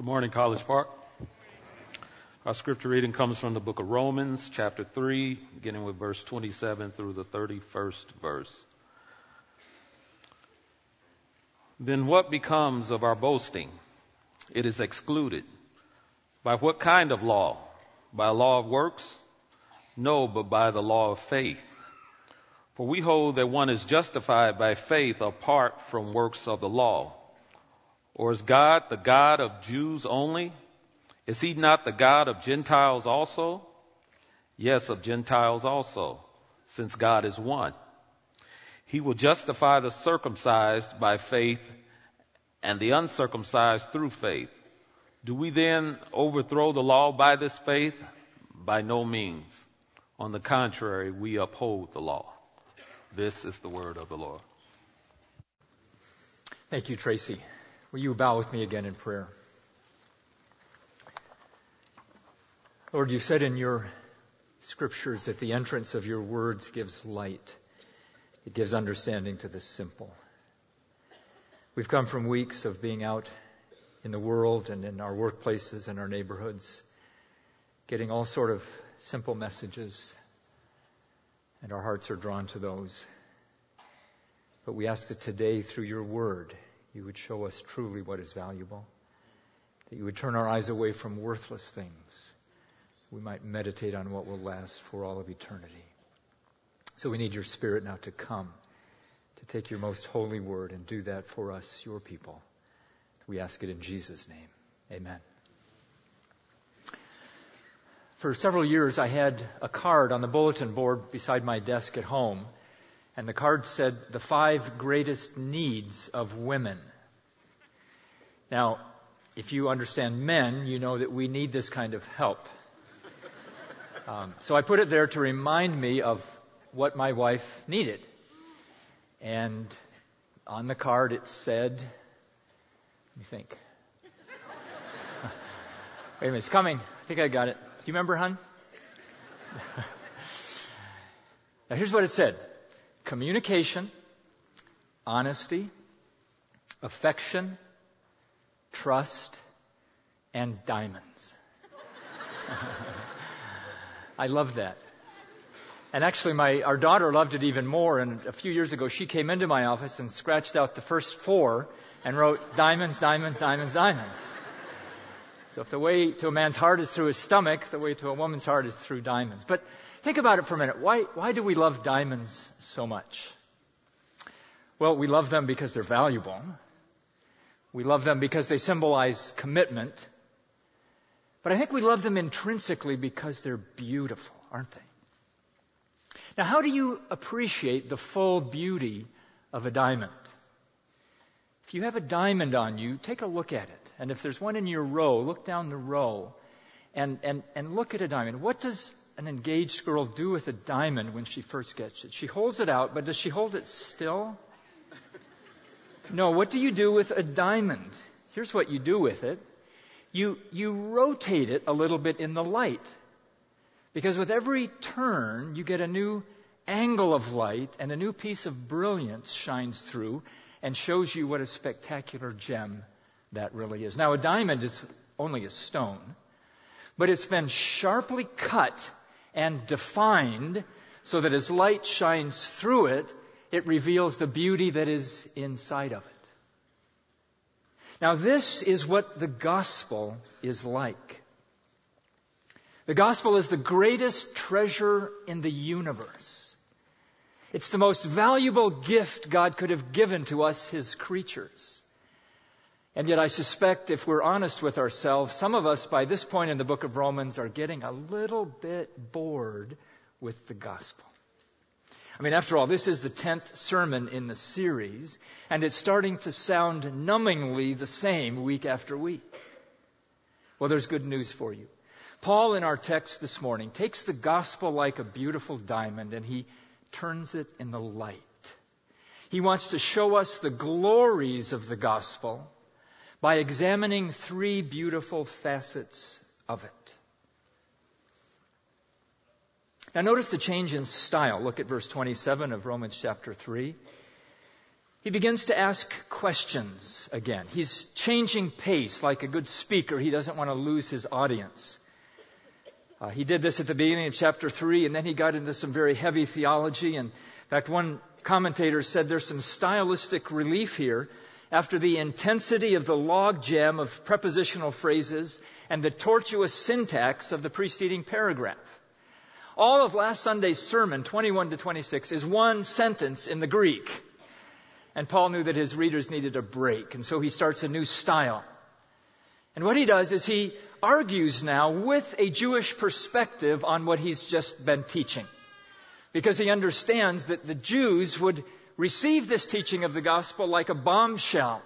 Good morning, College Park. Our scripture reading comes from the book of Romans, chapter 3, beginning with verse 27 through the 31st verse. Then what becomes of our boasting? It is excluded. By what kind of law? By a law of works? No, but by the law of faith. For we hold that one is justified by faith apart from works of the law. Or is God the God of Jews only? Is he not the God of Gentiles also? Yes, of Gentiles also, since God is one. He will justify the circumcised by faith and the uncircumcised through faith. Do we then overthrow the law by this faith? By no means. On the contrary, we uphold the law. This is the word of the Lord. Thank you, Tracy. Will you bow with me again in prayer? Lord, you said in your scriptures that the entrance of your words gives light. It gives understanding to the simple. We've come from weeks of being out in the world and in our workplaces and our neighborhoods, getting all sort of simple messages, and our hearts are drawn to those. But we ask that today, through your word, you would show us truly what is valuable, that you would turn our eyes away from worthless things. We might meditate on what will last for all of eternity. So we need your Spirit now to come, to take your most holy word and do that for us, your people. We ask it in Jesus' name. Amen. For several years, I had a card on the bulletin board beside my desk at home. And the card said, the 5 greatest needs of women. Now, if you understand men, you know that we need this kind of help. So I put it there to remind me of what my wife needed. And on the card it said, let me think. Wait a minute, it's coming. I think I got it. Do you remember, hon? Now here's what it said. Communication, honesty, affection, trust, and diamonds. I love that. And actually, our daughter loved it even more. And a few years ago, she came into my office and scratched out the first 4 and wrote diamonds, diamonds, diamonds, diamonds. So if the way to a man's heart is through his stomach, the way to a woman's heart is through diamonds. But think about it for a minute. Why do we love diamonds so much? Well, we love them because they're valuable. We love them because they symbolize commitment. But I think we love them intrinsically because they're beautiful, aren't they? Now, how do you appreciate the full beauty of a diamond? If you have a diamond on you, take a look at it. And if there's one in your row, look down the row and look at a diamond. What does an engaged girl do with a diamond when she first gets it? She holds it out, but does she hold it still? No, what do you do with a diamond? Here's what you do with it. You rotate it a little bit in the light. Because with every turn, you get a new angle of light and a new piece of brilliance shines through and shows you what a spectacular gem that really is. Now, a diamond is only a stone, but it's been sharply cut and defined so that as light shines through it, it reveals the beauty that is inside of it. Now, this is what the gospel is like. The gospel is the greatest treasure in the universe. It's the most valuable gift God could have given to us, his creatures. And yet I suspect if we're honest with ourselves, some of us by this point in the book of Romans are getting a little bit bored with the gospel. I mean, after all, this is the 10th sermon in the series, and it's starting to sound numbingly the same week after week. Well, there's good news for you. Paul, in our text this morning, takes the gospel like a beautiful diamond, and he turns it in the light. He wants to show us the glories of the gospel by examining 3 beautiful facets of it. Now notice the change in style. Look at verse 27 of Romans chapter 3. He begins to ask questions again. He's changing pace like a good speaker. He doesn't want to lose his audience. He did this at the beginning of chapter 3, and then he got into some very heavy theology. And in fact, one commentator said there's some stylistic relief here after the intensity of the logjam of prepositional phrases and the tortuous syntax of the preceding paragraph. All of last Sunday's sermon, 21 to 26, is one sentence in the Greek. And Paul knew that his readers needed a break, and so he starts a new style. And what he does is he argues now with a Jewish perspective on what he's just been teaching, because he understands that the Jews would receive this teaching of the gospel like a bombshell,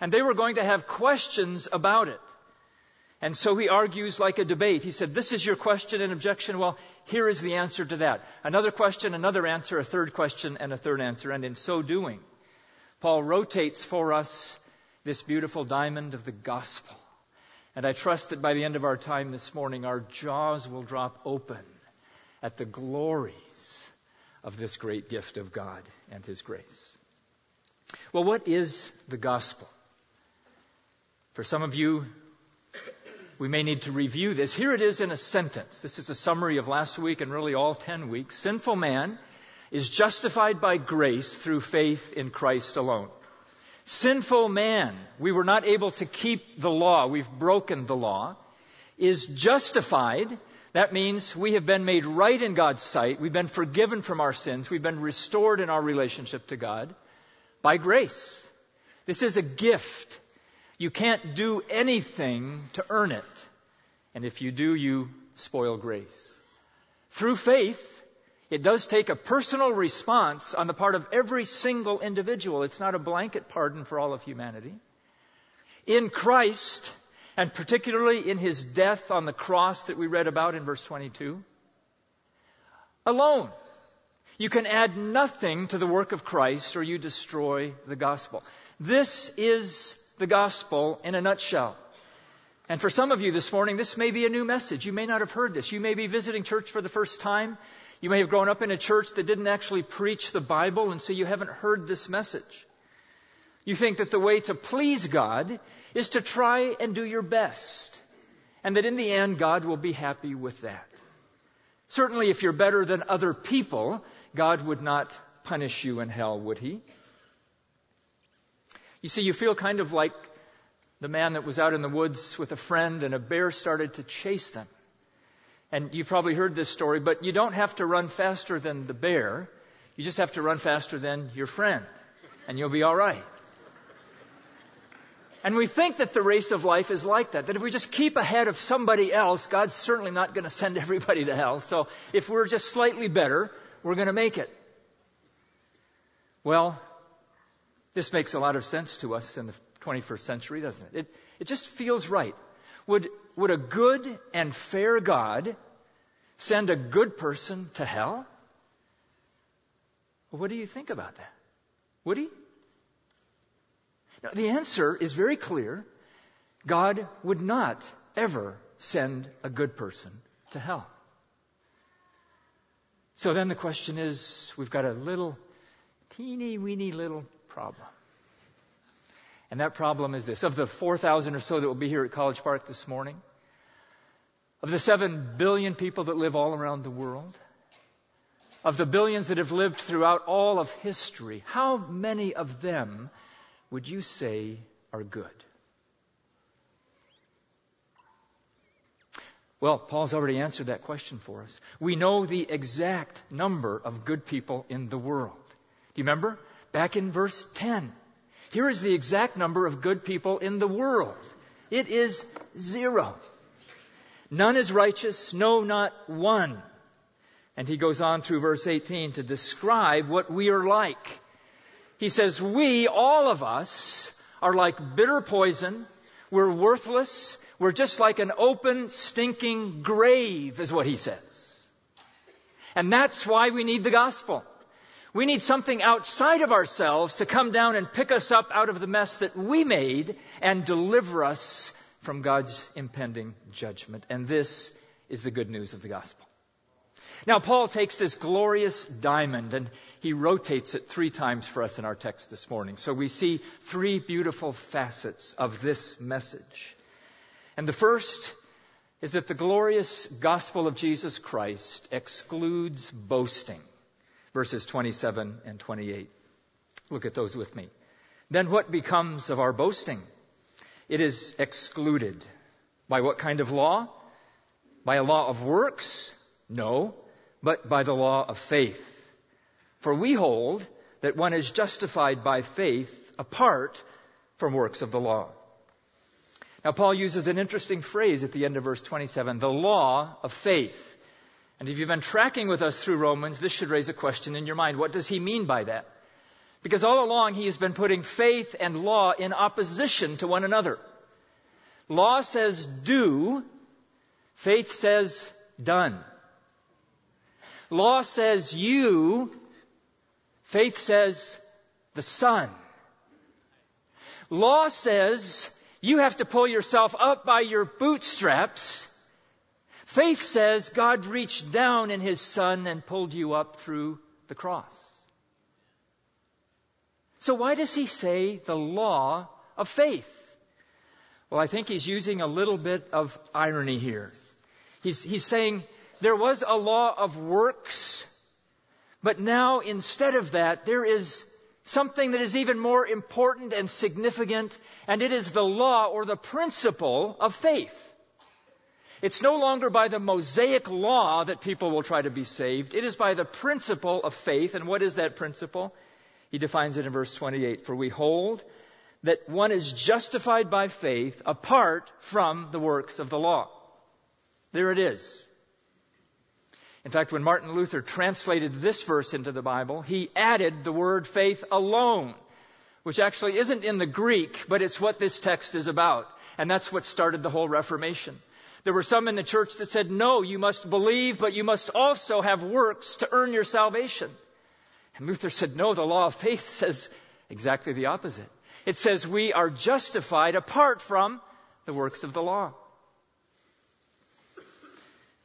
and they were going to have questions about it. And so he argues like a debate. He said, this is your question and objection. Well, here is the answer to that. Another question, another answer, a third question, and a third answer. And in so doing, Paul rotates for us this beautiful diamond of the gospel. And I trust that by the end of our time this morning, our jaws will drop open at the glories of this great gift of God and His grace. Well, what is the gospel? For some of you, we may need to review this. Here it is in a sentence. This is a summary of last week and really all 10 weeks. Sinful man is justified by grace through faith in Christ alone. Sinful man, we were not able to keep the law, we've broken the law, is justified. That means we have been made right in God's sight. We've been forgiven from our sins. We've been restored in our relationship to God by grace. This is a gift. You can't do anything to earn it. And if you do, you spoil grace. Through faith, it does take a personal response on the part of every single individual. It's not a blanket pardon for all of humanity. In Christ, and particularly in His death on the cross that we read about in verse 22, alone, you can add nothing to the work of Christ or you destroy the gospel. This is the gospel in a nutshell. And for some of you this morning, this may be a new message. You may not have heard this. You may be visiting church for the first time. You may have grown up in a church that didn't actually preach the Bible, and so you haven't heard this message. You think that the way to please God is to try and do your best, and that in the end, God will be happy with that. Certainly, if you're better than other people, God would not punish you in hell, would He? You see, you feel kind of like the man that was out in the woods with a friend, and a bear started to chase them. And you've probably heard this story, but you don't have to run faster than the bear. You just have to run faster than your friend, and you'll be all right. And we think that the race of life is like that, that if we just keep ahead of somebody else, God's certainly not going to send everybody to hell. So if we're just slightly better, we're going to make it. Well, this makes a lot of sense to us in the 21st century, doesn't it? It just feels right. Would a good and fair God send a good person to hell? Well, what do you think about that? Would He? Now, the answer is very clear. God would not ever send a good person to hell. So then the question is, we've got a little, teeny weeny little problem. And that problem is this. Of the 4,000 or so that will be here at College Park this morning, of the 7 billion people that live all around the world, of the billions that have lived throughout all of history, how many of them would you say are good? Well, Paul's already answered that question for us. We know the exact number of good people in the world. Do you remember? Back in verse 10. Here is the exact number of good people in the world. It is 0. None is righteous, no, not one. And he goes on through verse 18 to describe what we are like. He says, we, all of us, are like bitter poison. We're worthless. We're just like an open, stinking grave, is what he says. And that's why we need the gospel. We need something outside of ourselves to come down and pick us up out of the mess that we made and deliver us from God's impending judgment. And this is the good news of the gospel. Now, Paul takes this glorious diamond and he rotates it three times for us in our text this morning. So we see three beautiful facets of this message. And the first is that the glorious gospel of Jesus Christ excludes boasting. Verses 27 and 28. Look at those with me. Then what becomes of our boasting? It is excluded. By what kind of law? By a law of works? No, but by the law of faith. For we hold that one is justified by faith apart from works of the law. Now, Paul uses an interesting phrase at the end of verse 27, the law of faith. And if you've been tracking with us through Romans, this should raise a question in your mind. What does he mean by that? Because all along he has been putting faith and law in opposition to one another. Law says do, faith says done. Law says you, faith says the Son. Law says you have to pull yourself up by your bootstraps. Faith says God reached down in His Son and pulled you up through the cross. So why does he say the law of faith? Well, I think he's using a little bit of irony here. He's saying there was a law of works, but now instead of that, there is something that is even more important and significant, and it is the law or the principle of faith. It's no longer by the Mosaic law that people will try to be saved. It is by the principle of faith. And what is that principle? He defines it in verse 28, for we hold that one is justified by faith apart from the works of the law. There it is. In fact, when Martin Luther translated this verse into the Bible, he added the word faith alone, which actually isn't in the Greek, but it's what this text is about. And that's what started the whole Reformation. There were some in the church that said, no, you must believe, but you must also have works to earn your salvation. And Luther said, no, the law of faith says exactly the opposite. It says we are justified apart from the works of the law.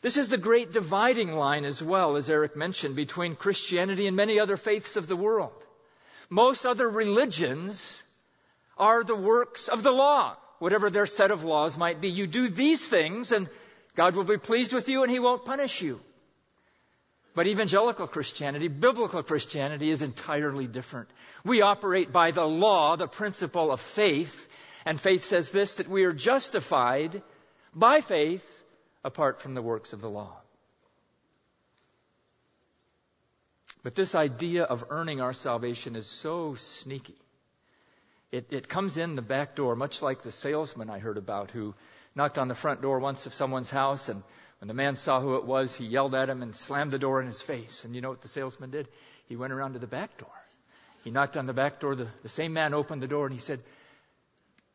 This is the great dividing line as well, as Eric mentioned, between Christianity and many other faiths of the world. Most other religions are the works of the law, whatever their set of laws might be. You do these things and God will be pleased with you and He won't punish you. But evangelical Christianity, biblical Christianity is entirely different. We operate by the law, the principle of faith. And faith says this, that we are justified by faith apart from the works of the law. But this idea of earning our salvation is so sneaky. It comes in the back door, much like the salesman I heard about who knocked on the front door once of someone's house, and when the man saw who it was, he yelled at him and slammed the door in his face. And you know what the salesman did? He went around to the back door. He knocked on the back door. The same man opened the door, and he said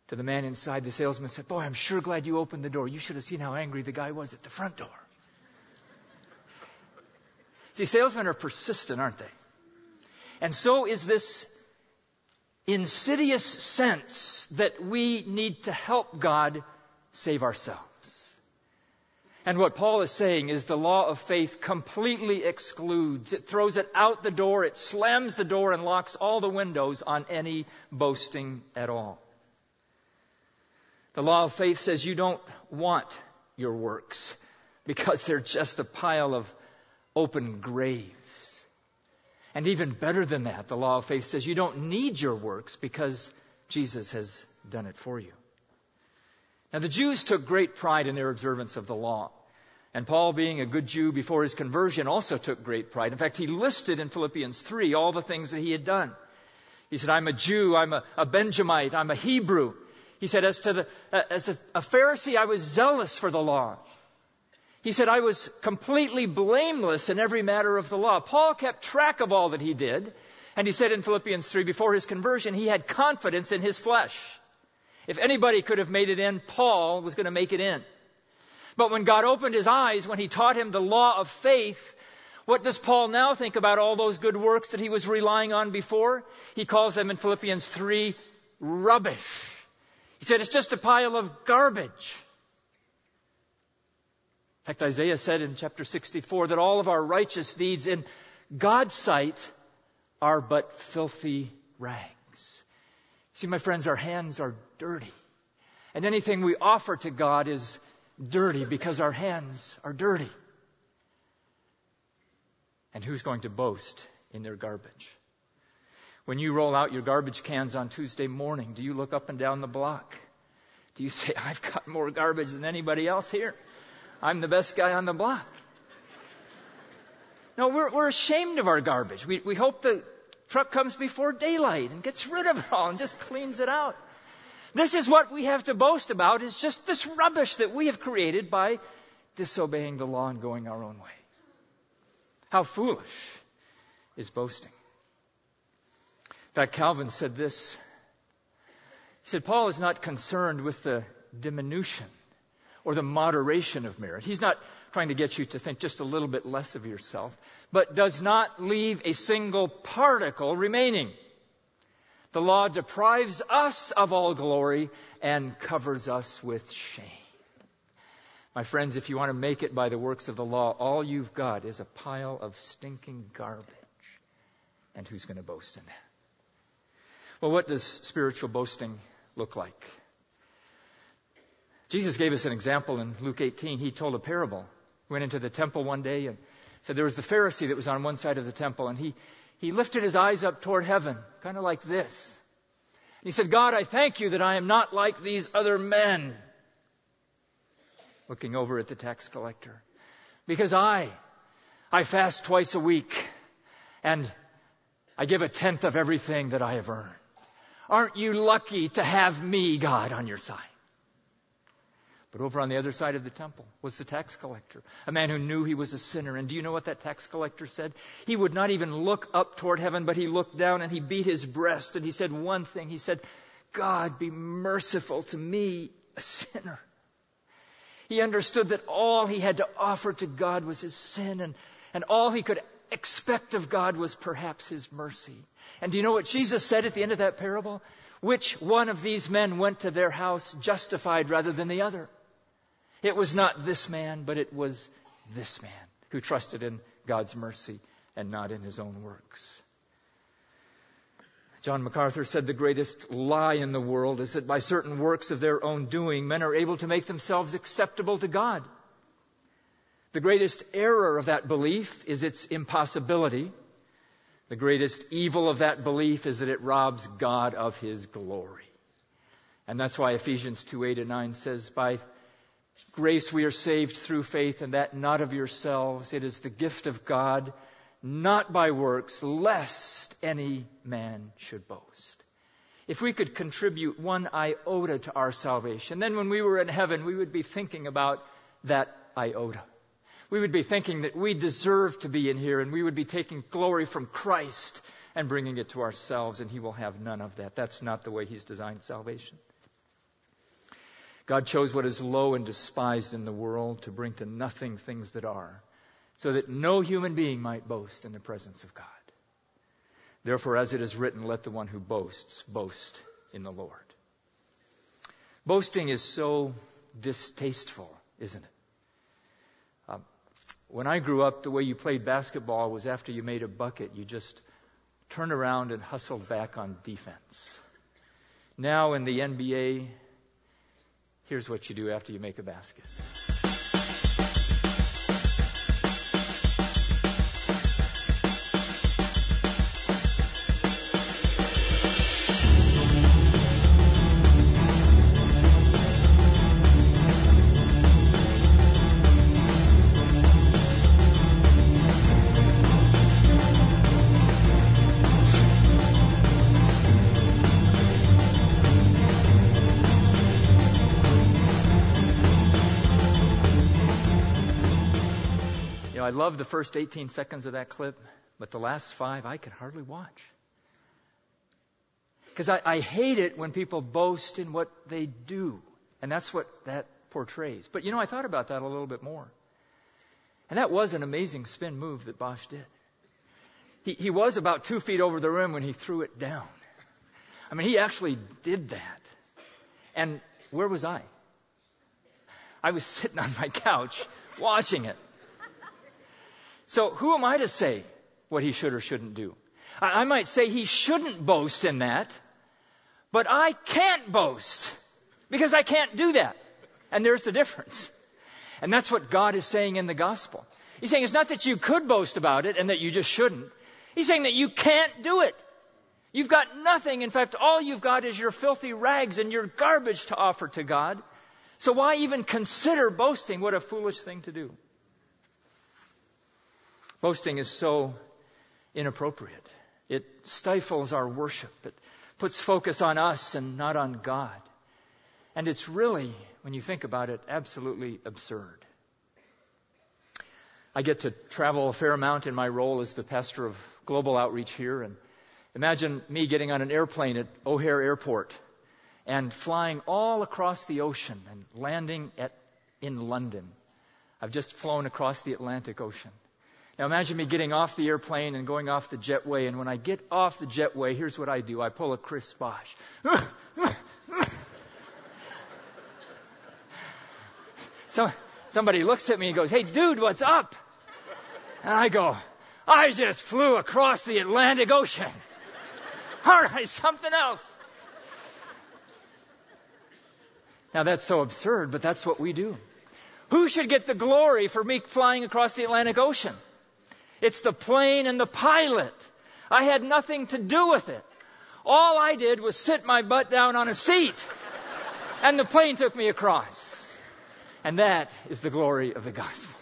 to the man inside, the salesman said, boy, I'm sure glad you opened the door. You should have seen how angry the guy was at the front door. See, salesmen are persistent, aren't they? And so is this insidious sense that we need to help God save ourselves. And what Paul is saying is the law of faith completely excludes. It throws it out the door. It slams the door and locks all the windows on any boasting at all. The law of faith says you don't want your works because they're just a pile of open graves. And even better than that, the law of faith says you don't need your works because Jesus has done it for you. Now, the Jews took great pride in their observance of the law. And Paul, being a good Jew before his conversion, also took great pride. In fact, he listed in Philippians 3 all the things that he had done. He said, I'm a Jew, I'm a Benjamite, I'm a Hebrew. He said, as a Pharisee, I was zealous for the law. He said, I was completely blameless in every matter of the law. Paul kept track of all that he did. And he said in Philippians 3, before his conversion, he had confidence in his flesh. If anybody could have made it in, Paul was going to make it in. But when God opened his eyes, when he taught him the law of faith, what does Paul now think about all those good works that he was relying on before? He calls them in Philippians 3, rubbish. He said, it's just a pile of garbage. In fact, Isaiah said in chapter 64 that all of our righteous deeds in God's sight are but filthy rags. See, my friends, our hands are dirty. And anything we offer to God is dirty because our hands are dirty. And who's going to boast in their garbage? When you roll out your garbage cans on Tuesday morning, do you look up and down the block? Do you say, I've got more garbage than anybody else here? I'm the best guy on the block. No, we're ashamed of our garbage. We hope the truck comes before daylight and gets rid of it all and just cleans it out. This is what we have to boast about, is just this rubbish that we have created by disobeying the law and going our own way. How foolish is boasting. In fact, Calvin said this. He said, Paul is not concerned with the diminution or the moderation of merit. He's not trying to get you to think just a little bit less of yourself, but does not leave a single particle remaining. The law deprives us of all glory and covers us with shame. My friends, if you want to make it by the works of the law, all you've got is a pile of stinking garbage. And who's going to boast in that? Well, what does spiritual boasting look like? Jesus gave us an example in Luke 18. He told a parable. He went into the temple one day and said there was the Pharisee that was on one side of the temple, and he lifted his eyes up toward heaven, kind of like this. And he said, God, I thank you that I am not like these other men, looking over at the tax collector, because I fast twice a week and I give 1/10 of everything that I have earned. Aren't you lucky to have me, God, on your side? But over on the other side of the temple was the tax collector, a man who knew he was a sinner. And do you know what that tax collector said? He would not even look up toward heaven, but he looked down and he beat his breast. And he said one thing. He said, God, be merciful to me, a sinner. He understood that all he had to offer to God was his sin, and all he could expect of God was perhaps his mercy. And do you know what Jesus said at the end of that parable? Which one of these men went to their house justified rather than the other? It was not this man, but it was this man who trusted in God's mercy and not in his own works. John MacArthur said the greatest lie in the world is that by certain works of their own doing, men are able to make themselves acceptable to God. The greatest error of that belief is its impossibility. The greatest evil of that belief is that it robs God of his glory. And that's why Ephesians 2:8-9 says, by grace we are saved through faith, and that not of yourselves. It is the gift of God, not by works, lest any man should boast. If we could contribute one iota to our salvation, then when we were in heaven, we would be thinking about that iota. We would be thinking that we deserve to be in here, and we would be taking glory from Christ and bringing it to ourselves, and he will have none of that. That's not the way he's designed salvation. God chose what is low and despised in the world to bring to nothing things that are, so that no human being might boast in the presence of God. Therefore, as it is written, let the one who boasts boast in the Lord. Boasting is so distasteful, isn't it? When I grew up, the way you played basketball was after you made a bucket, you just turned around and hustled back on defense. Now in the NBA, here's what you do after you make a basket. I love the first 18 seconds of that clip, but the last 5 I could hardly watch. Because I hate it when people boast in what they do. And that's what that portrays. But you know, I thought about that a little bit more. And that was an amazing spin move that Bosh did. He was about 2 feet over the rim when he threw it down. I mean, he actually did that. And where was I? I was sitting on my couch watching it. So who am I to say what he should or shouldn't do? I might say he shouldn't boast in that, but I can't boast because I can't do that. And there's the difference. And that's what God is saying in the gospel. He's saying it's not that you could boast about it and that you just shouldn't. He's saying that you can't do it. You've got nothing. In fact, all you've got is your filthy rags and your garbage to offer to God. So why even consider boasting? What a foolish thing to do. Boasting is so inappropriate. It stifles our worship. It puts focus on us and not on God. And it's really, when you think about it, absolutely absurd. I get to travel a fair amount in my role as the pastor of global outreach here. And imagine me getting on an airplane at O'Hare Airport and flying all across the ocean and landing in London. I've just flown across the Atlantic Ocean. Now imagine me getting off the airplane and going off the jetway. And when I get off the jetway, here's what I do. I pull a Chris Bosh. So somebody looks at me and goes, "Hey, dude, what's up?" And I go, "I just flew across the Atlantic Ocean." All right, something else. Now that's so absurd, but that's what we do. Who should get the glory for me flying across the Atlantic Ocean? It's the plane and the pilot. I had nothing to do with it. All I did was sit my butt down on a seat, and the plane took me across. And that is the glory of the gospel.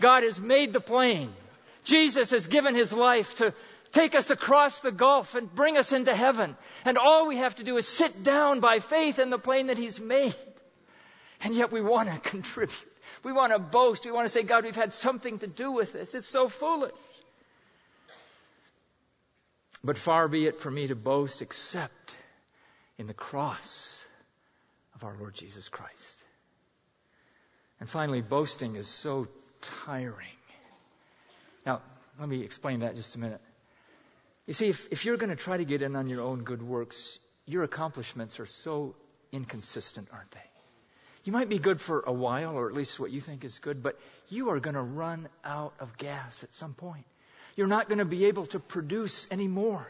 God has made the plane. Jesus has given his life to take us across the gulf and bring us into heaven. And all we have to do is sit down by faith in the plane that he's made. And yet we want to contribute. We want to boast. We want to say, "God, we've had something to do with this." It's so foolish. But far be it for me to boast except in the cross of our Lord Jesus Christ. And finally, boasting is so tiring. Now, let me explain that just a minute. You see, if you're going to try to get in on your own good works, your accomplishments are so inconsistent, aren't they? You might be good for a while, or at least what you think is good, but you are going to run out of gas at some point. You're not going to be able to produce anymore.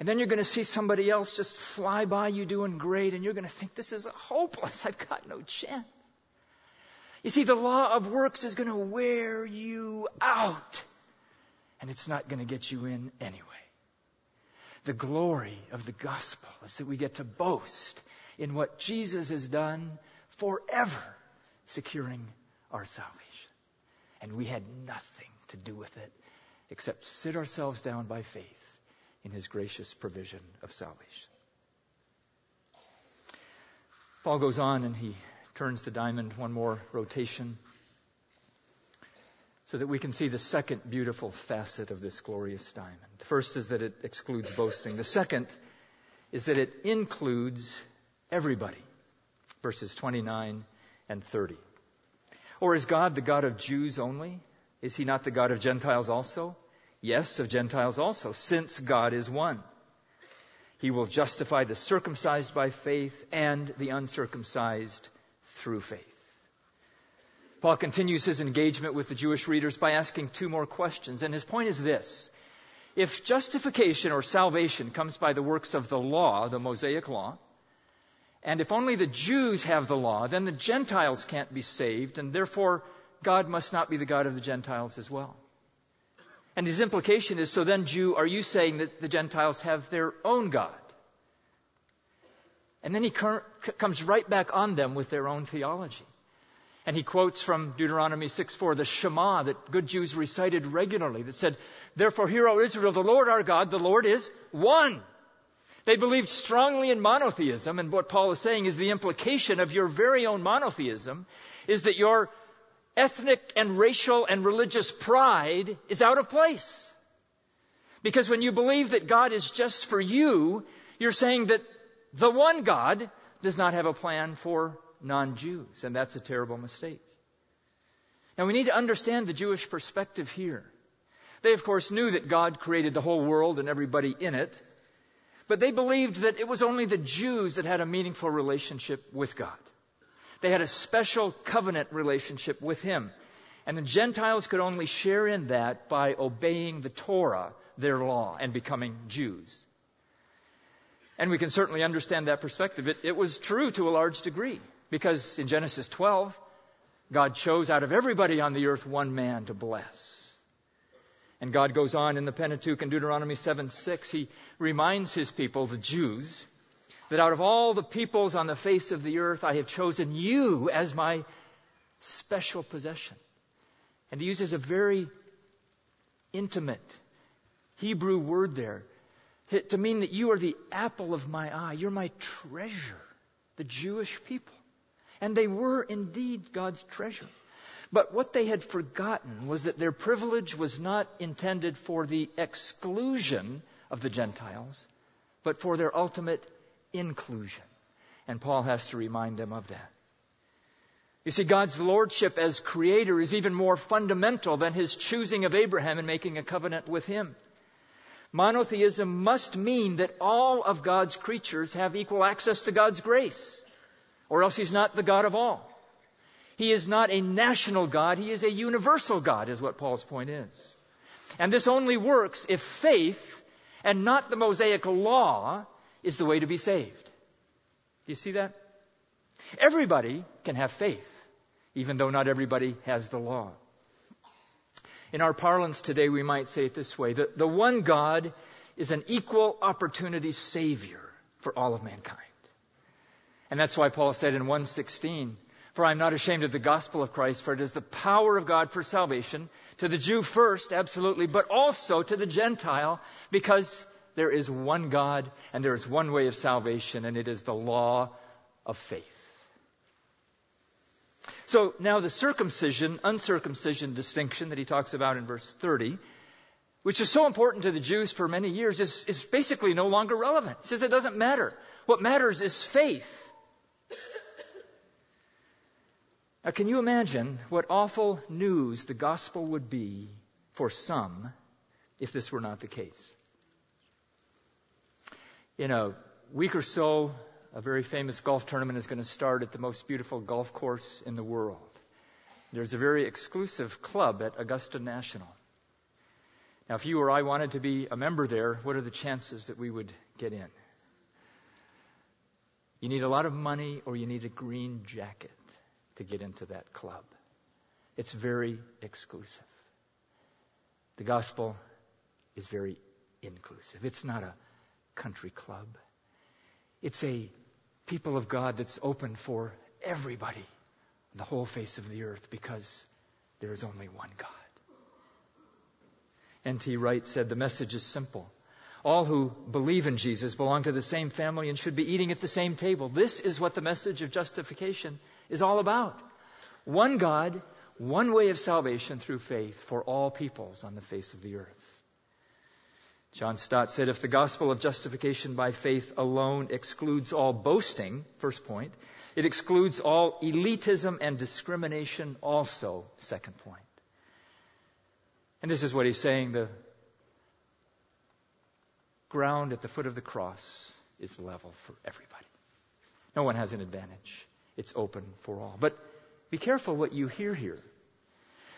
And then you're going to see somebody else just fly by you doing great, and you're going to think, "This is hopeless. I've got no chance." You see, the law of works is going to wear you out, and it's not going to get you in anyway. The glory of the gospel is that we get to boast in what Jesus has done, forever securing our salvation. And we had nothing to do with it except sit ourselves down by faith in his gracious provision of salvation. Paul goes on and he turns the diamond one more rotation so that we can see the second beautiful facet of this glorious diamond. The first is that it excludes boasting. The second is that it includes everybody. Verses 29 and 30. "Or is God the God of Jews only? Is he not the God of Gentiles also? Yes, of Gentiles also, since God is one. He will justify the circumcised by faith and the uncircumcised through faith." Paul continues his engagement with the Jewish readers by asking two more questions. And his point is this: if justification or salvation comes by the works of the law, the Mosaic law, and if only the Jews have the law, then the Gentiles can't be saved, and therefore God must not be the God of the Gentiles as well. And his implication is, so then, Jew, are you saying that the Gentiles have their own God? And then he comes right back on them with their own theology. And he quotes from Deuteronomy 6:4, the Shema that good Jews recited regularly, that said, "Therefore, hear, O Israel, the Lord our God, the Lord is one." They believed strongly in monotheism, and what Paul is saying is the implication of your very own monotheism is that your ethnic and racial and religious pride is out of place. Because when you believe that God is just for you, you're saying that the one God does not have a plan for non-Jews, and that's a terrible mistake. Now we need to understand the Jewish perspective here. They, of course, knew that God created the whole world and everybody in it, but they believed that it was only the Jews that had a meaningful relationship with God. They had a special covenant relationship with him. And the Gentiles could only share in that by obeying the Torah, their law, and becoming Jews. And we can certainly understand that perspective. It was true to a large degree, because in Genesis 12, God chose out of everybody on the earth one man to bless. And God goes on in the Pentateuch in Deuteronomy 7:6. He reminds his people, the Jews, that out of all the peoples on the face of the earth, I have chosen you as my special possession. And he uses a very intimate Hebrew word there to mean that you are the apple of my eye. You're my treasure, the Jewish people. And they were indeed God's treasure. But what they had forgotten was that their privilege was not intended for the exclusion of the Gentiles, but for their ultimate inclusion. And Paul has to remind them of that. You see, God's lordship as creator is even more fundamental than his choosing of Abraham and making a covenant with him. Monotheism must mean that all of God's creatures have equal access to God's grace, or else he's not the God of all. He is not a national God, he is a universal God, is what Paul's point is. And this only works if faith, and not the Mosaic law, is the way to be saved. Do you see that? Everybody can have faith, even though not everybody has the law. In our parlance today, we might say it this way. The one God is an equal opportunity Savior for all of mankind. And that's why Paul said in 1:16, for I am not ashamed of the gospel of Christ, for it is the power of God for salvation, to the Jew first, absolutely, but also to the Gentile, because there is one God and there is one way of salvation, and it is the law of faith. So now the circumcision, uncircumcision distinction that he talks about in verse 30, which is so important to the Jews for many years, is basically no longer relevant. He says it doesn't matter. What matters is faith. Now, can you imagine what awful news the gospel would be for some if this were not the case? In a week or so, a very famous golf tournament is going to start at the most beautiful golf course in the world. There's a very exclusive club at Augusta National. Now, if you or I wanted to be a member there, what are the chances that we would get in? You need a lot of money, or you need a green jacket to get into that club. It's very exclusive. The gospel is very inclusive. It's not a country club. It's a people of God that's open for everybody on the whole face of the earth, because there is only one God. N.T. Wright said, the message is simple. All who believe in Jesus belong to the same family and should be eating at the same table. This is what the message of justification is all about. One God, one way of salvation through faith for all peoples on the face of the earth. John Stott said, if the gospel of justification by faith alone excludes all boasting, first point, it excludes all elitism and discrimination also, second point. And this is what he's saying. The ground at the foot of the cross is level for everybody. No one has an advantage. It's open for all. But be careful what you hear here,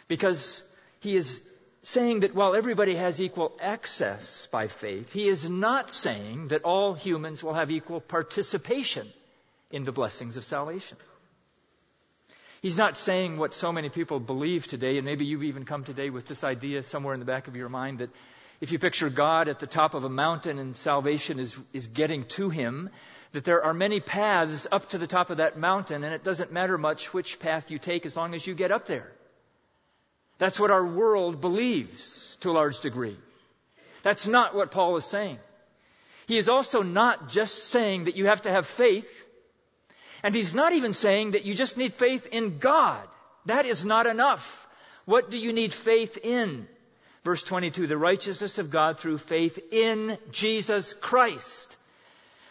because he is saying that while everybody has equal access by faith, he is not saying that all humans will have equal participation in the blessings of salvation. He's not saying what so many people believe today, and maybe you've even come today with this idea somewhere in the back of your mind that if you picture God at the top of a mountain and salvation is getting to him, that there are many paths up to the top of that mountain, and it doesn't matter much which path you take as long as you get up there. That's what our world believes to a large degree. That's not what Paul is saying. He is also not just saying that you have to have faith. And he's not even saying that you just need faith in God. That is not enough. What do you need faith in? Verse 22, the righteousness of God through faith in Jesus Christ.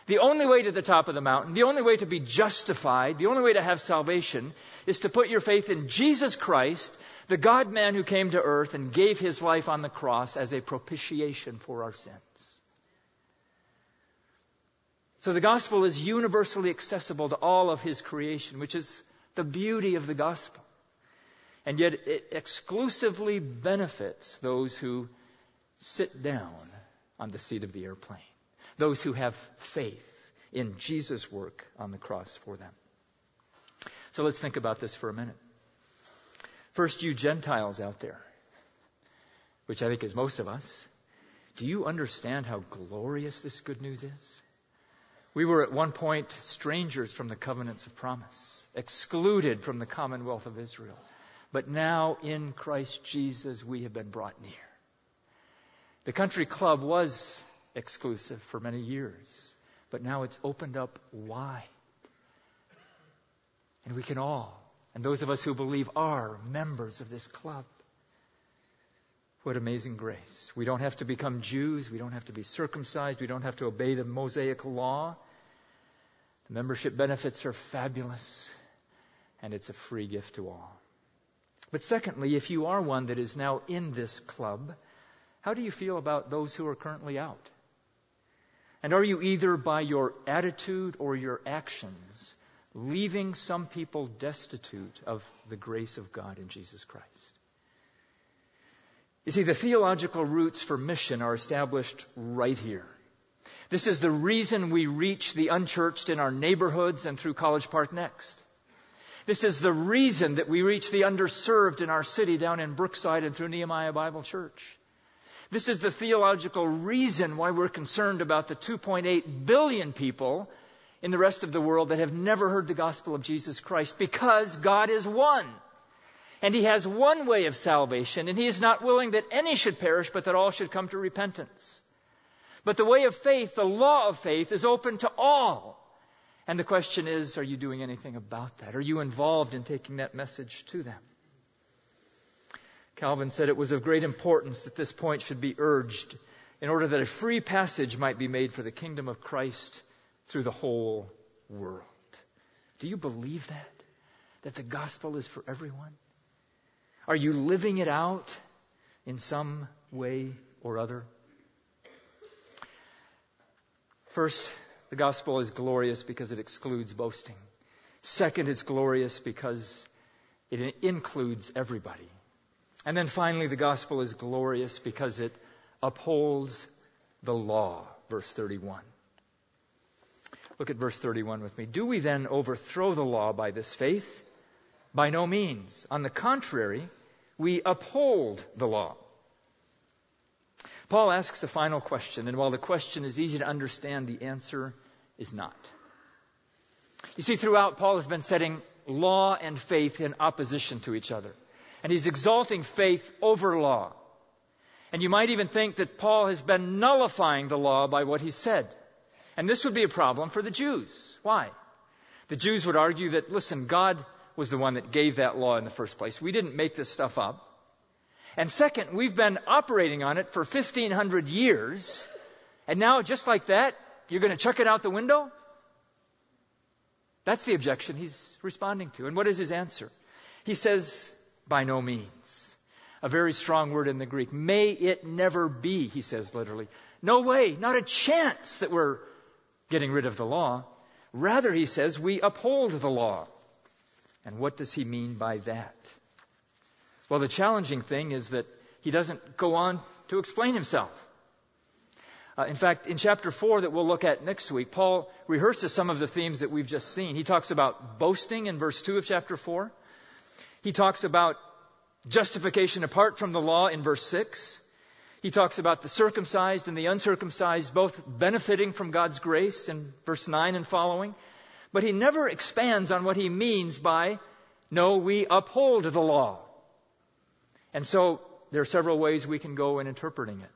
The only way to the top of the mountain, the only way to be justified, the only way to have salvation is to put your faith in Jesus Christ, the God-man who came to earth and gave his life on the cross as a propitiation for our sins. So the gospel is universally accessible to all of his creation, which is the beauty of the gospel. And yet it exclusively benefits those who sit down on the seat of the airplane, those who have faith in Jesus' work on the cross for them. So let's think about this for a minute. First, you Gentiles out there, which I think is most of us, do you understand how glorious this good news is? We were at one point strangers from the covenants of promise, excluded from the commonwealth of Israel. But now in Christ Jesus, we have been brought near. The country club was exclusive for many years, but now it's opened up wide. And we can all, and those of us who believe are members of this club. What amazing grace. We don't have to become Jews. We don't have to be circumcised. We don't have to obey the Mosaic law. The membership benefits are fabulous, and it's a free gift to all. But secondly, if you are one that is now in this club, how do you feel about those who are currently out? And are you either by your attitude or your actions leaving some people destitute of the grace of God in Jesus Christ? You see, the theological roots for mission are established right here. This is the reason we reach the unchurched in our neighborhoods and through College Park Next. This is the reason that we reach the underserved in our city down in Brookside and through Nehemiah Bible Church. This is the theological reason why we're concerned about the 2.8 billion people in the rest of the world that have never heard the gospel of Jesus Christ, because God is one. And he has one way of salvation, and he is not willing that any should perish, but that all should come to repentance. But the way of faith, the law of faith, is open to all. And the question is, are you doing anything about that? Are you involved in taking that message to them? Calvin said it was of great importance that this point should be urged in order that a free passage might be made for the kingdom of Christ through the whole world. Do you believe that? That the gospel is for everyone? Are you living it out in some way or other? First, the gospel is glorious because it excludes boasting. Second, it's glorious because it includes everybody. And then finally, the gospel is glorious because it upholds the law, verse 31. Look at verse 31 with me. Do we then overthrow the law by this faith? By no means. On the contrary, we uphold the law. Paul asks a final question, and while the question is easy to understand, the answer is not. You see, throughout, Paul has been setting law and faith in opposition to each other, and he's exalting faith over law. And you might even think that Paul has been nullifying the law by what he said. And this would be a problem for the Jews. Why? The Jews would argue that, listen, God was the one that gave that law in the first place. We didn't make this stuff up. And second, we've been operating on it for 1,500 years. And now, just like that, you're going to chuck it out the window? That's the objection he's responding to. And what is his answer? He says, by no means. A very strong word in the Greek. May it never be, he says literally. No way, not a chance that we're getting rid of the law. Rather, he says, we uphold the law. And what does he mean by that? Well, the challenging thing is that he doesn't go on to explain himself. In fact, in chapter 4 that we'll look at next week, Paul rehearses some of the themes that we've just seen. He talks about boasting in verse 2 of chapter 4. He talks about justification apart from the law in verse 6. He talks about the circumcised and the uncircumcised both benefiting from God's grace in verse 9 and following. But he never expands on what he means by, no, we uphold the law. And so there are several ways we can go in interpreting it.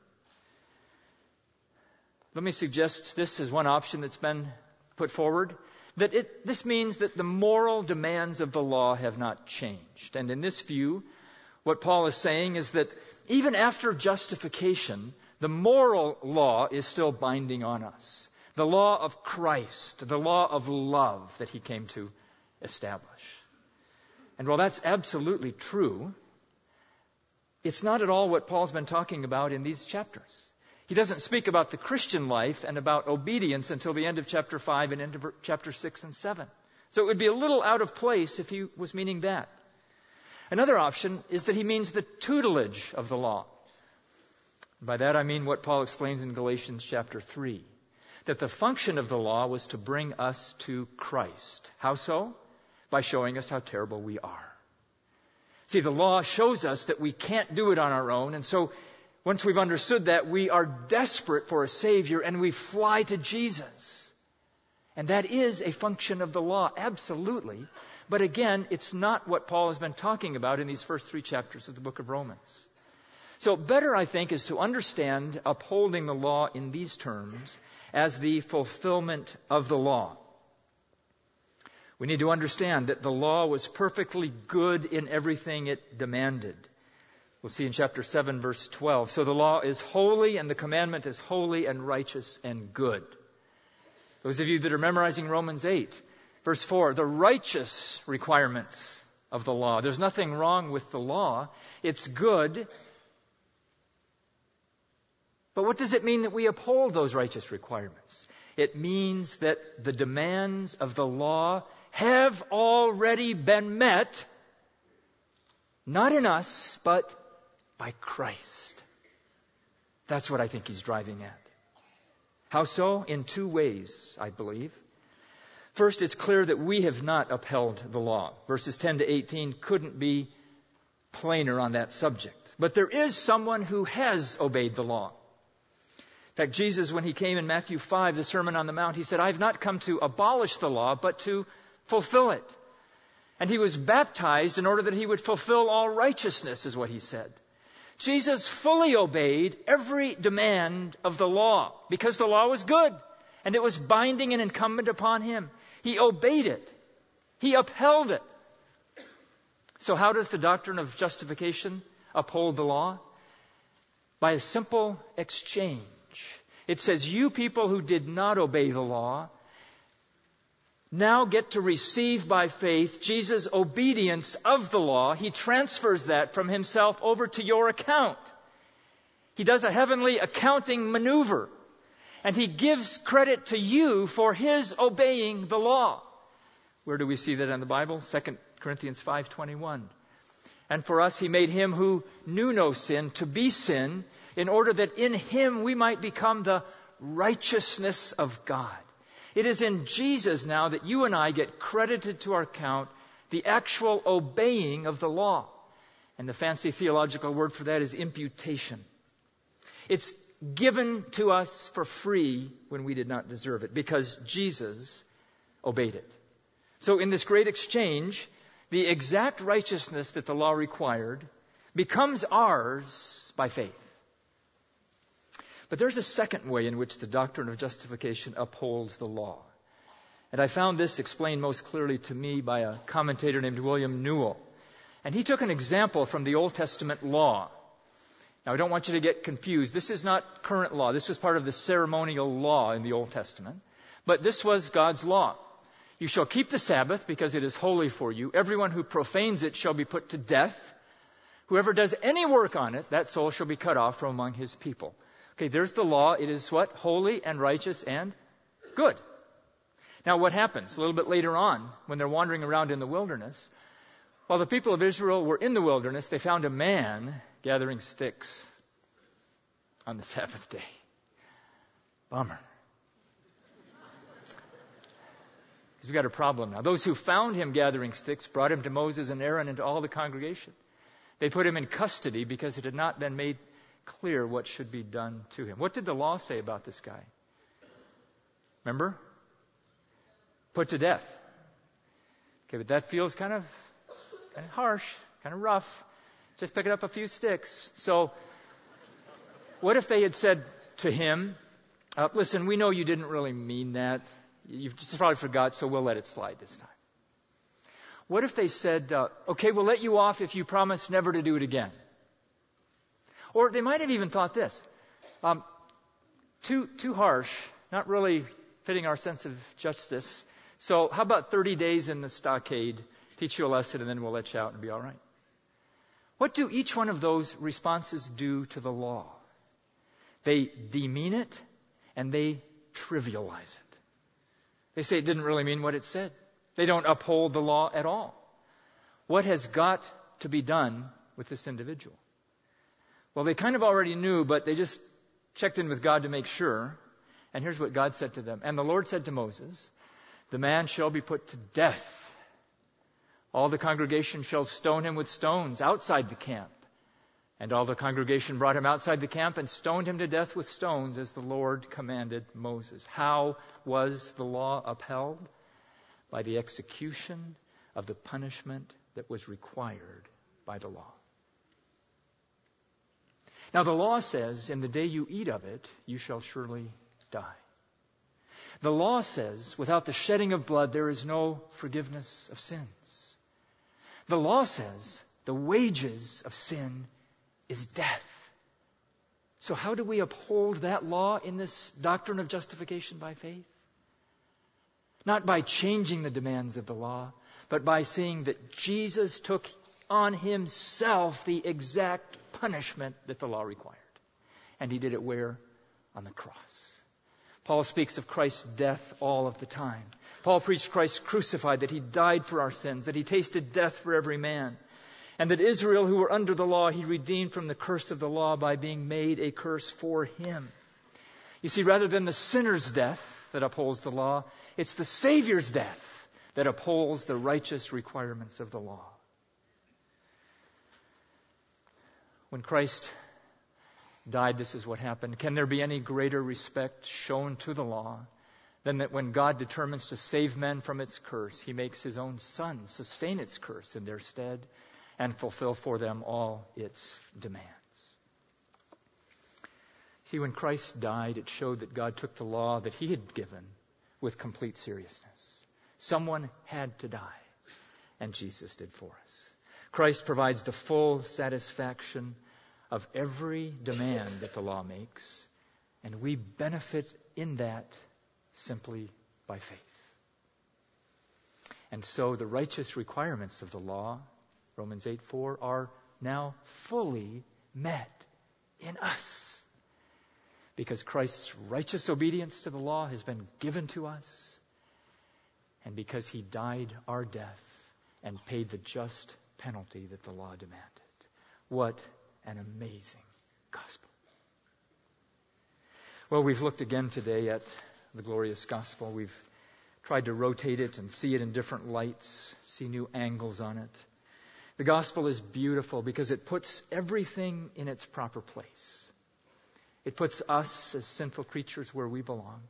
Let me suggest this as one option that's been put forward, that this means that the moral demands of the law have not changed. And in this view, what Paul is saying is that even after justification, the moral law is still binding on us. The law of Christ, the law of love that he came to establish. And while that's absolutely true, it's not at all what Paul's been talking about in these chapters. He doesn't speak about the Christian life and about obedience until the end of chapter 5 and into chapter 6 and 7. So it would be a little out of place if he was meaning that. Another option is that he means the tutelage of the law. By that I mean what Paul explains in Galatians chapter 3, that the function of the law was to bring us to Christ. How so? By showing us how terrible we are. See, the law shows us that we can't do it on our own, and so once we've understood that, we are desperate for a Savior, and we fly to Jesus. And that is a function of the law, absolutely. But again, it's not what Paul has been talking about in these first three chapters of the book of Romans. So better, I think, is to understand upholding the law in these terms as the fulfillment of the law. We need to understand that the law was perfectly good in everything it demanded. We'll see in chapter 7, verse 12. So the law is holy, and the commandment is holy and righteous and good. Those of you that are memorizing Romans 8, verse 4, the righteous requirements of the law. There's nothing wrong with the law. It's good. But what does it mean that we uphold those righteous requirements? It means that the demands of the law have already been met, not in us, but by Christ. That's what I think he's driving at. How so? In two ways, I believe. First, it's clear that we have not upheld the law. Verses 10 to 18 couldn't be plainer on that subject. But there is someone who has obeyed the law. In fact, Jesus, when he came in Matthew 5, the Sermon on the Mount, he said, I've not come to abolish the law, but to fulfill it. And he was baptized in order that he would fulfill all righteousness, is what he said. Jesus fully obeyed every demand of the law because the law was good and it was binding and incumbent upon him. He obeyed it. He upheld it. So how does the doctrine of justification uphold the law? By a simple exchange. It says, you people who did not obey the law now get to receive by faith Jesus' obedience of the law. He transfers that from himself over to your account. He does a heavenly accounting maneuver. And he gives credit to you for his obeying the law. Where do we see that in the Bible? 2 Corinthians 5:21. And for us he made him who knew no sin to be sin, in order that in him we might become the righteousness of God. It is in Jesus now that you and I get credited to our account the actual obeying of the law. And the fancy theological word for that is imputation. It's given to us for free when we did not deserve it, because Jesus obeyed it. So in this great exchange, the exact righteousness that the law required becomes ours by faith. But there's a second way in which the doctrine of justification upholds the law. And I found this explained most clearly to me by a commentator named William Newell. And he took an example from the Old Testament law. Now, I don't want you to get confused. This is not current law. This was part of the ceremonial law in the Old Testament. But this was God's law. You shall keep the Sabbath because it is holy for you. Everyone who profanes it shall be put to death. Whoever does any work on it, that soul shall be cut off from among his people. Okay, there's the law. It is what? Holy and righteous and good. Now what happens? A little bit later on, when they're wandering around in the wilderness, while the people of Israel were in the wilderness, they found a man gathering sticks on the Sabbath day. Bummer. Because we've got a problem now. Those who found him gathering sticks brought him to Moses and Aaron and to all the congregation. They put him in custody because it had not been made clear what should be done to him. What did the law say about this guy? Remember? Put to death. Okay, but that feels kind of harsh, kind of rough. Just picking up a few sticks. So what if they had said to him, listen, we know you didn't really mean that. You've just probably forgot, so we'll let it slide this time. What if they said, okay, we'll let you off if you promise never to do it again? Or they might have even thought this, too harsh, not really fitting our sense of justice. So how about 30 days in the stockade, teach you a lesson, and then we'll let you out and be all right. What do each one of those responses do to the law? They demean it, and they trivialize it. They say it didn't really mean what it said. They don't uphold the law at all. What has got to be done with this individual? Well, they kind of already knew, but they just checked in with God to make sure. And here's what God said to them. And the Lord said to Moses, the man shall be put to death. All the congregation shall stone him with stones outside the camp. And all the congregation brought him outside the camp and stoned him to death with stones as the Lord commanded Moses. How was the law upheld? By the execution of the punishment that was required by the law. Now the law says, in the day you eat of it, you shall surely die. The law says, without the shedding of blood, there is no forgiveness of sins. The law says, the wages of sin is death. So how do we uphold that law in this doctrine of justification by faith? Not by changing the demands of the law, but by seeing that Jesus took on himself the exact punishment that the law required. And he did it where? On the cross. Paul speaks of Christ's death all of the time. Paul preached Christ crucified, that he died for our sins, that he tasted death for every man. And that Israel, who were under the law, he redeemed from the curse of the law by being made a curse for him. You see, rather than the sinner's death that upholds the law, it's the Savior's death that upholds the righteous requirements of the law. When Christ died, this is what happened. Can there be any greater respect shown to the law than that when God determines to save men from its curse, he makes his own Son sustain its curse in their stead and fulfill for them all its demands? See, when Christ died, it showed that God took the law that he had given with complete seriousness. Someone had to die, and Jesus did for us. Christ provides the full satisfaction of every demand that the law makes, and we benefit in that simply by faith. And so the righteous requirements of the law, Romans 8:4, are now fully met in us, because Christ's righteous obedience to the law has been given to us, and because he died our death and paid the just penalty that the law demanded. What an amazing gospel. Well, we've looked again today at the glorious gospel. We've tried to rotate it and see it in different lights, see new angles on it. The gospel is beautiful because it puts everything in its proper place. It puts us as sinful creatures where we belong.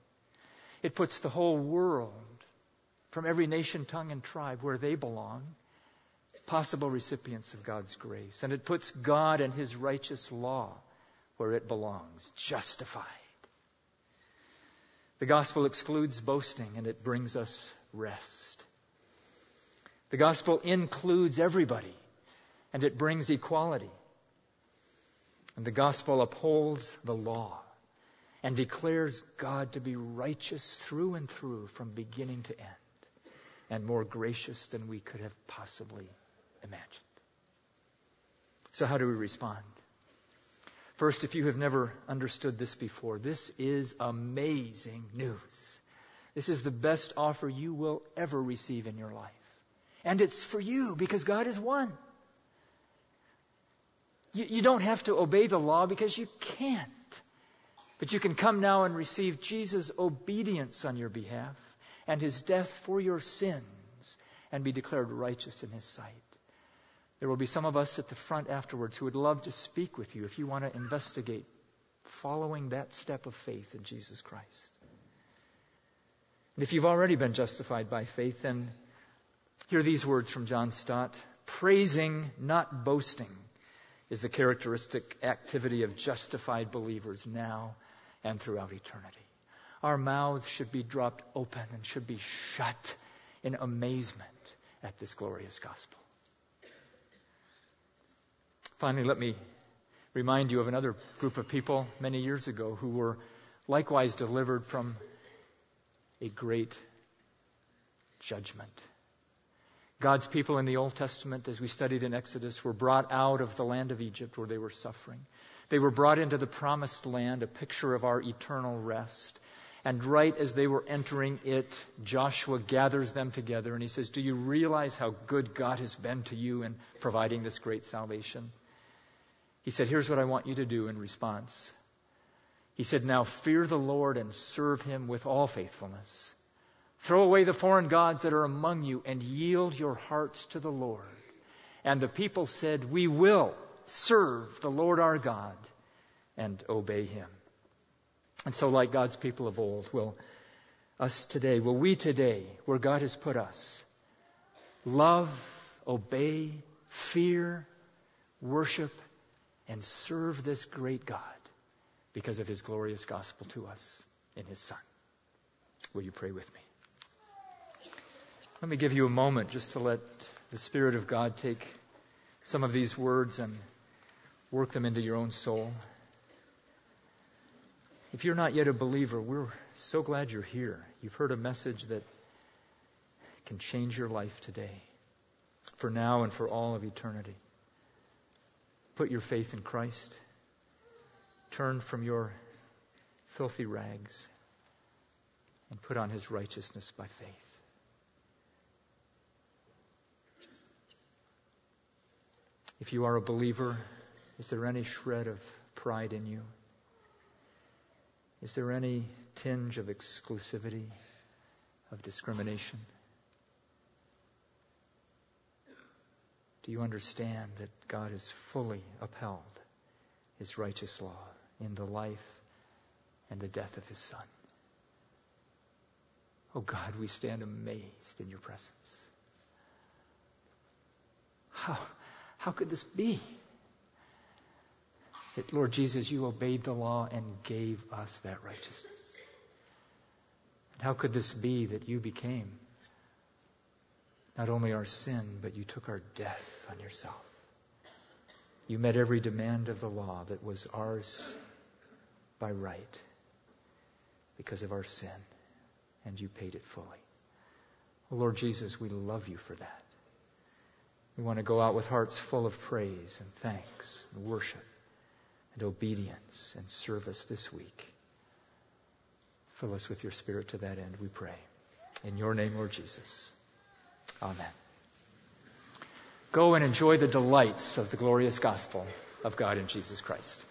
It puts the whole world from every nation, tongue, and tribe where they belong, possible recipients of God's grace. And it puts God and his righteous law where it belongs, justified. The gospel excludes boasting, and it brings us rest. The gospel includes everybody, and it brings equality. And the gospel upholds the law and declares God to be righteous through and through from beginning to end, and more gracious than we could have possibly imagined. So how do we respond? First, if you have never understood this before, this is amazing news. This is the best offer you will ever receive in your life. And it's for you because God is one. You don't have to obey the law because you can't. But you can come now and receive Jesus' obedience on your behalf and his death for your sins and be declared righteous in his sight. There will be some of us at the front afterwards who would love to speak with you if you want to investigate following that step of faith in Jesus Christ. And if you've already been justified by faith, then hear these words from John Stott. Praising, not boasting, is the characteristic activity of justified believers now and throughout eternity. Our mouths should be dropped open and should be shut in amazement at this glorious gospel. Finally, let me remind you of another group of people many years ago who were likewise delivered from a great judgment. God's people in the Old Testament, as we studied in Exodus, were brought out of the land of Egypt where they were suffering. They were brought into the promised land, a picture of our eternal rest. And right as they were entering it, Joshua gathers them together and he says, "Do you realize how good God has been to you in providing this great salvation?" He said, "Here's what I want you to do in response." He said, "Now fear the Lord and serve him with all faithfulness. Throw away the foreign gods that are among you and yield your hearts to the Lord." And the people said, "We will serve the Lord our God and obey him." And so like God's people of old, will we today, where God has put us, love, obey, fear, worship, and serve this great God because of his glorious gospel to us in his Son. Will you pray with me? Let me give you a moment just to let the Spirit of God take some of these words and work them into your own soul. If you're not yet a believer, we're so glad you're here. You've heard a message that can change your life today, for now and for all of eternity. Put your faith in Christ. Turn from your filthy rags and put on his righteousness by faith. If you are a believer, is there any shred of pride in you? Is there any tinge of exclusivity, of discrimination? Do you understand that God has fully upheld his righteous law in the life and the death of his Son? Oh God, we stand amazed in your presence. How could this be? That, Lord Jesus, you obeyed the law and gave us that righteousness. And how could this be that you became not only our sin, but you took our death on yourself? You met every demand of the law that was ours by right because of our sin, and you paid it fully. Oh, Lord Jesus, we love you for that. We want to go out with hearts full of praise and thanks and worship and obedience and service this week. Fill us with your Spirit to that end, we pray. In your name, Lord Jesus. Amen. Go and enjoy the delights of the glorious gospel of God in Jesus Christ.